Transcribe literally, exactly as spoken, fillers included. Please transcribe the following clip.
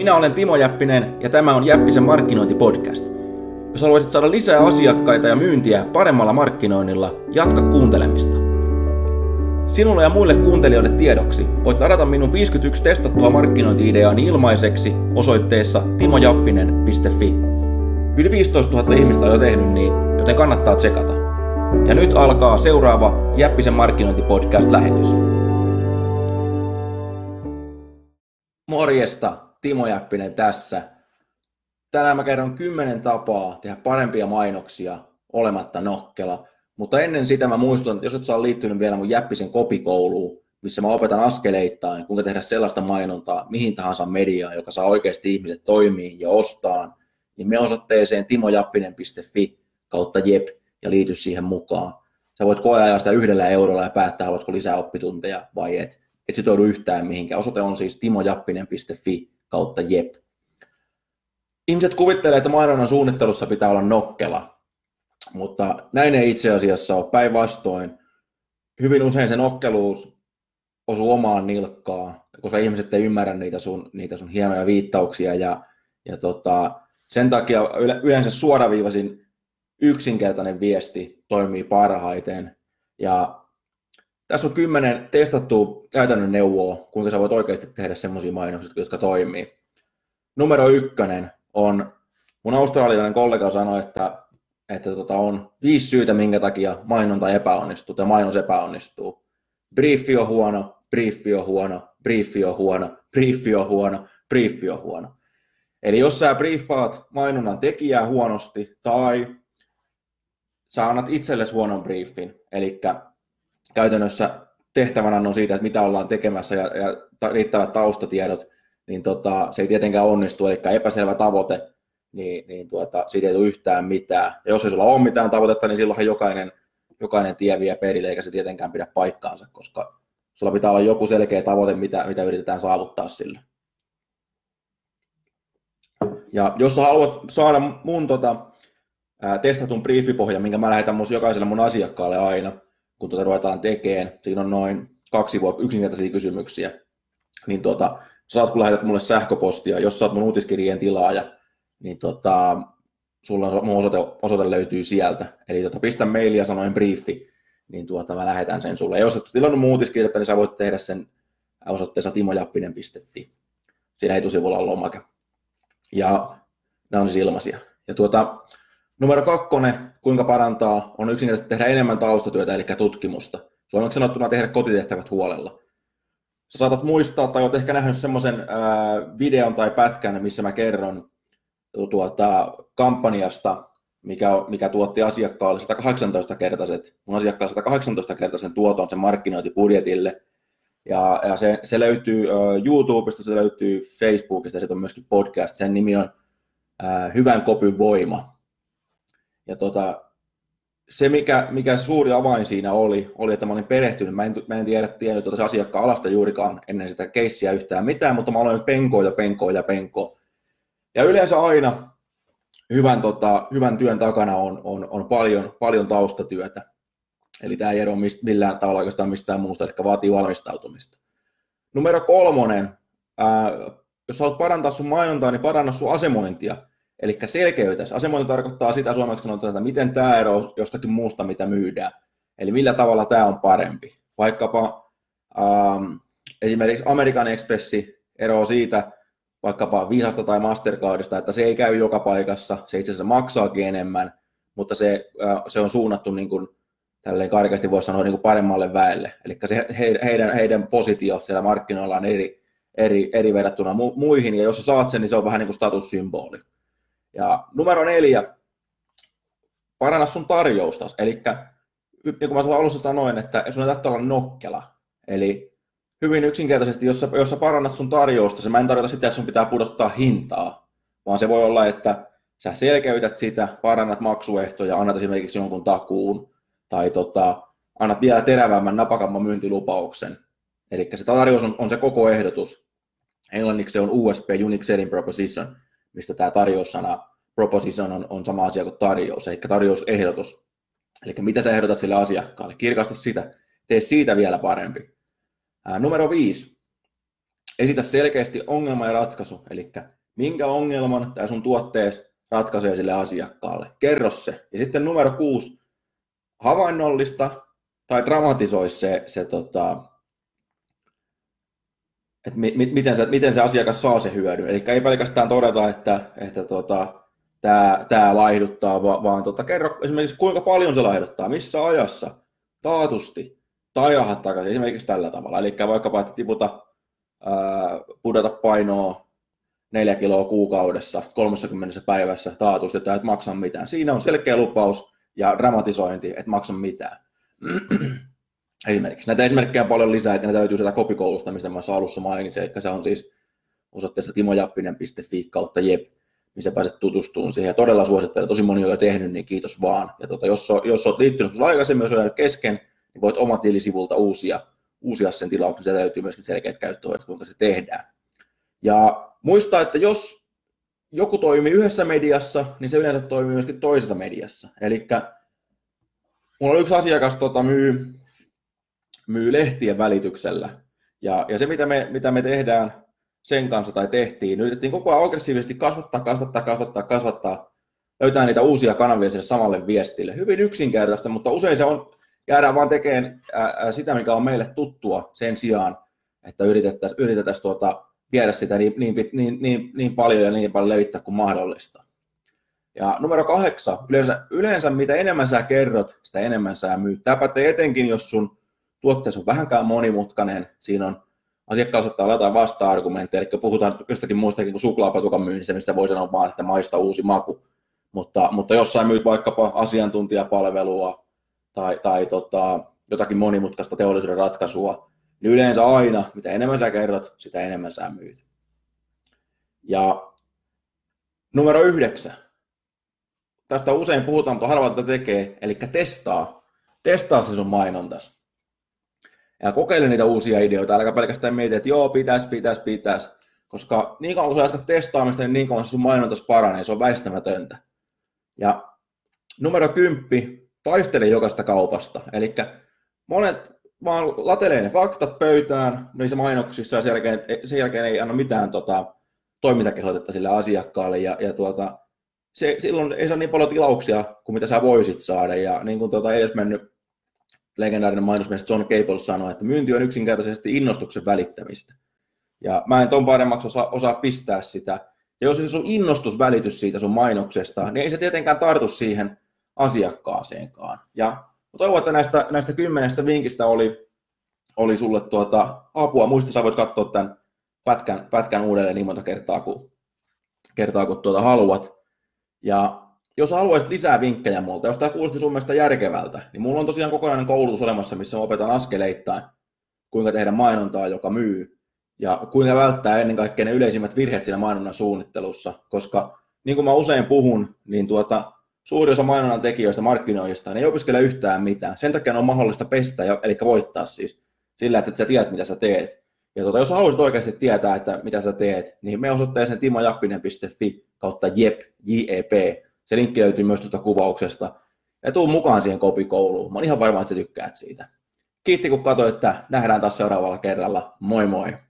Minä olen Timo Jäppinen ja tämä on Jäppisen markkinointipodcast. Jos haluaisit saada lisää asiakkaita ja myyntiä paremmalla markkinoinnilla, jatka kuuntelemista. Sinulle ja muille kuuntelijoille tiedoksi voit ladata minun viisikymmentäyksi testattua markkinointi-ideaani ilmaiseksi osoitteessa timojappinen piste fi. Yli viisitoistatuhatta ihmistä on jo tehnyt niin, joten kannattaa tsekata. Ja nyt alkaa seuraava Jäppisen markkinointipodcast-lähetys. Morjesta! Timo Jäppinen tässä. Tänään mä kerron kymmenen tapaa tehdä parempia mainoksia olematta nokkela. Mutta ennen sitä mä muistutan, että jos et saa liittynyt vielä mun Jäppisen kopikouluun, missä mä opetan askeleittain, kuinka tehdä sellaista mainontaa mihin tahansa mediaan, joka saa oikeasti ihmiset toimiin ja ostaan, niin me osoitteeseen timojappinen piste fi kautta jep ja liity siihen mukaan. Sä voit koeajaa sitä yhdellä eurolla ja päättää, haluatko lisää oppitunteja vai et. Et sitoudu yhtään mihinkään. Osoite on siis timojappinen piste fi kautta jep. Ihmiset kuvittelee, että mainonnan suunnittelussa pitää olla nokkela, mutta näin ei itse asiassa ole, päinvastoin. Hyvin usein se nokkeluus osuu omaan nilkkaan, koska ihmiset ei ymmärrä niitä sun, niitä sun hienoja viittauksia. Ja, ja tota, sen takia yleensä suoraviivaisin yksinkertainen viesti toimii parhaiten. Ja tässä on kymmenen testattua käytännön neuvoa, kuinka sä voit oikeasti tehdä semmoisia mainoksia, jotka toimii. Numero ykkönen on, mun australialainen kollega sanoi, että, että tota on viisi syytä, minkä takia mainonta epäonnistuu tai mainos epäonnistuu. Briefi on huono, briefi on huono, briefi on huono, briefi on huono, briefi on huono. Eli jos sä briefaat mainonnan tekijää huonosti tai sä annat itsellesi huonon briefin, eli käytännössä tehtävänä on siitä, että mitä ollaan tekemässä ja, ja riittävät taustatiedot, niin tota, se ei tietenkään onnistu, eli epäselvä tavoite, niin, niin tuota, siitä ei tule yhtään mitään. Ja jos ei sulla ole mitään tavoitetta, niin silloinhan jokainen, jokainen tie vie perille, eikä se tietenkään pidä paikkaansa, koska sulla pitää olla joku selkeä tavoite, mitä, mitä yritetään saavuttaa sillä. Ja jos sä haluat saada mun tota, ää, testatun briefipohjan, minkä mä lähetän mun, jokaiselle mun asiakkaalle aina, kun tuota ruvetaan tekemään, siinä on noin kaksi vuotta yksinkertaisia kysymyksiä, niin tuota, saat kun lähetät mulle sähköpostia, jos saat mun uutiskirjeen tilaaja, niin tota, sulla mun osoite, osoite löytyy sieltä. Eli tota, pistä mailia sanoen briefi, niin tuota, mä lähetän sen sulle. Ja jos et tilannut mun uutiskirjettä, niin sä voit tehdä sen osoitteessa timojappinen piste fi. Siinä etusivulla on lomake. Ja nämä on siis ilmaisia. Ja tuota, numero kakkonen, kuinka parantaa, on yksinkertaisesti tehdä enemmän taustatyötä, eli tutkimusta. Suomeksi sanottuna tehdä kotitehtävät huolella. Sä saatat muistaa tai olet ehkä nähnyt semmoisen videon tai pätkän, missä mä kerron tuota kampanjasta, mikä, mikä tuotti asiakkaalle sata kahdeksantoista kertaiset, mun asiakkaalle sata kahdeksantoista kertaisen tuoton sen markkinointibudjetille. Ja, ja se, se löytyy YouTubesta, se löytyy Facebookista ja sitten on myöskin podcast. Sen nimi on ää, Hyvän kopin voima. Ja tota, se, mikä, mikä suuri avain siinä oli, oli, että mä olin perehtynyt. Mä en, mä en tiedä tiennyt tuota asiakkaan alasta juurikaan ennen sitä keissiä yhtään mitään, mutta mä aloin penkoa ja penkoa ja penkoa. Ja yleensä aina hyvän, tota, hyvän työn takana on, on, on paljon, paljon taustatyötä. Eli tämä ei ero millään tavalla oikeastaan mistään muusta, eli vaatii valmistautumista. Numero kolmonen. Ää, jos haluat parantaa sun mainontaa, niin paranna sun asemointia. Eli selkeytäisi. Asemointi tarkoittaa sitä suomeksi sanotaan, että miten tämä ero jostakin muusta, mitä myydään. Eli millä tavalla tämä on parempi. Vaikkapa ähm, esimerkiksi American Express eroaa siitä vaikkapa Visasta tai MasterCardista, että se ei käy joka paikassa, se itse asiassa maksaakin enemmän, mutta se, äh, se on suunnattu niin kuin, tälleen karkeasti voisi sanoa niin kuin paremmalle väelle. Eli se, he, heidän, heidän positio siellä markkinoilla on eri, eri, eri verrattuna mu, muihin, ja jos sä saat sen, niin se on vähän niin kuin statussymboli. Ja numero neljä, paranna sun tarjoustas. Eli niin kuin mä alussa sanoin, että sun ei tarvitse olla nokkela. Eli hyvin yksinkertaisesti, jos sä, jos sä parannat sun tarjoustas, mä en tarjota sitä, että sun pitää pudottaa hintaa, vaan se voi olla, että sä selkeytät sitä, parannat maksuehtoja, annat esimerkiksi jonkun takuun, tai tota, annat vielä terävämmän, napakamman myyntilupauksen. Eli se tarjous on, on se koko ehdotus. Englanniksi se on U S P, Unique Selling Proposition, mistä tämä tarjoussana proposition on, on sama asia kuin tarjous, eli tarjousehdotus. Eli mitä sä ehdotat sille asiakkaalle, kirkasta sitä, tee siitä vielä parempi. Ää, numero viisi, esitä selkeästi ongelma ja ratkaisu, eli minkä ongelman tämä sun tuotteesi ratkaisee sille asiakkaalle. Kerro se. Ja sitten numero kuusi, havainnollista tai dramatisoi se, se tota, että mi, mi, miten, se, miten se asiakas saa se hyödyn. Eli ei pelkästään todeta, että, että tota, tämä, tämä laihduttaa, vaan, vaan tota, kerro esimerkiksi kuinka paljon se laihduttaa, missä ajassa, taatusti, tai rahat takaisin, esimerkiksi tällä tavalla. Eli vaikkapa, että tiputa, ää, pudota painoa neljä kiloa kuukaudessa, kolmekymmentä päivässä taatusti, että et maksa mitään. Siinä on selkeä lupaus ja dramatisointi, et maksa mitään. Esimerkiksi. Näitä esimerkkejä on paljon lisää, että ne täytyy sieltä kopikoulusta, mistä mä alussa mainitsin, eli se on siis osoitteessa timojappinen piste fi kautta jep, missä pääset tutustumaan siihen. Ja todella suosittelen, tosi moni on jo tehnyt, niin kiitos vaan. Ja tuota, jos, jos olet liittynyt jos aikaisemmin, jos olet kesken, niin voit oman tilisivulta uusia, uusia sen tilauksen. Sieltä löytyy myöskin selkeät käyttöohjeet, kuinka se tehdään. Ja muista, että jos joku toimii yhdessä mediassa, niin se yleensä toimii myöskin toisessa mediassa. Eli mulla on yksi asiakas tota, myy, myy lehtien välityksellä. Ja, ja se, mitä me, mitä me tehdään sen kanssa tai tehtiin, yritettiin koko ajan aggressiivisesti kasvattaa, kasvattaa, kasvattaa, kasvattaa, löytää niitä uusia kanavia sille samalle viestille. Hyvin yksinkertaista, mutta usein se on, jäädään vaan tekemään sitä, mikä on meille tuttua sen sijaan, että yritettäisiin yritettäisi tuota, viedä sitä niin, niin, niin, niin, niin paljon ja niin paljon levittää kuin mahdollista. Ja numero kahdeksan, yleensä, yleensä mitä enemmän sä kerrot, sitä enemmän sä myyt. Tämä pätee etenkin, jos sun tuotteessa on vähänkään monimutkainen, siinä on asiakkaalla saattaa jotain vasta-argumentteja, eli puhutaan jostakin muustakin kuin suklaapatukan myynnistä, mistä voi sanoa vaan, että maista uusi maku. Mutta, mutta jos sä myyt vaikkapa asiantuntijapalvelua tai, tai tota, jotakin monimutkaista teollisuuden ratkaisua, niin yleensä aina, mitä enemmän sä kerrot, sitä enemmän sä myyt. Ja numero yhdeksän. Tästä usein puhutaan, mutta harva tätä tekee, eli testaa. Testaa se sun mainontas. Ja kokeile niitä uusia ideoita, äläkä pelkästään mieti, että joo, pitäisi, pitäisi, pitäisi. Koska niin kauan kun sä jatkat testaamista, niin niin kauan sun mainontas paranee, se on väistämätöntä. Ja numero kymppi, taistele jokaista kaupasta. Eli monet vaan latelee ne faktat pöytään niissä mainoksissa ja sen jälkeen, sen jälkeen ei anna mitään tota, toimintakehoitetta sille asiakkaalle. Ja, ja tuota, se, silloin ei saa niin paljon tilauksia kuin mitä sä voisit saada. Ja niin kuin tuota, ei edes mennyt legendaarinen mainosmies John Caples sanoi, että myynti on yksinkertaisesti innostuksen välittämistä. Ja mä en ton paremmaksi osaa, osaa pistää sitä. Ja jos se sun innostusvälitys siitä sun mainoksesta, niin ei se tietenkään tartu siihen asiakkaaseenkaan. Ja toivon, että näistä, näistä kymmenestä vinkistä oli, oli sulle tuota apua. Muista, sä voit katsoa tämän pätkän, pätkän uudelleen niin monta kertaa kuin, kertaa, kun tuota haluat. Ja jos haluaisit lisää vinkkejä multa, jos tämä kuulosti sun mielestä järkevältä, niin mulla on tosiaan kokonainen koulutus olemassa, missä mä opetan askeleittain, kuinka tehdä mainontaa, joka myy, ja kuinka välttää ennen kaikkea ne yleisimmät virheet siinä mainonnan suunnittelussa, koska niin kuin mä usein puhun, niin tuota, suuri osa mainonnan tekijöistä, markkinoijista, ne ei opiskele yhtään mitään. Sen takia on mahdollista pestä, eli voittaa siis sillä, että sä tiedät, mitä sä teet. Ja tuota, jos haluaisit oikeasti tietää, että mitä sä teet, niin me osoitteeseen timo jappinen piste fi kautta jep, jep. Se linkki löytyy myös tuosta kuvauksesta. Ja tuu mukaan siihen kopikouluun. Mä oon ihan varma, että sä tykkäät siitä. Kiitti kun katsoit, että nähdään taas seuraavalla kerralla. Moi moi!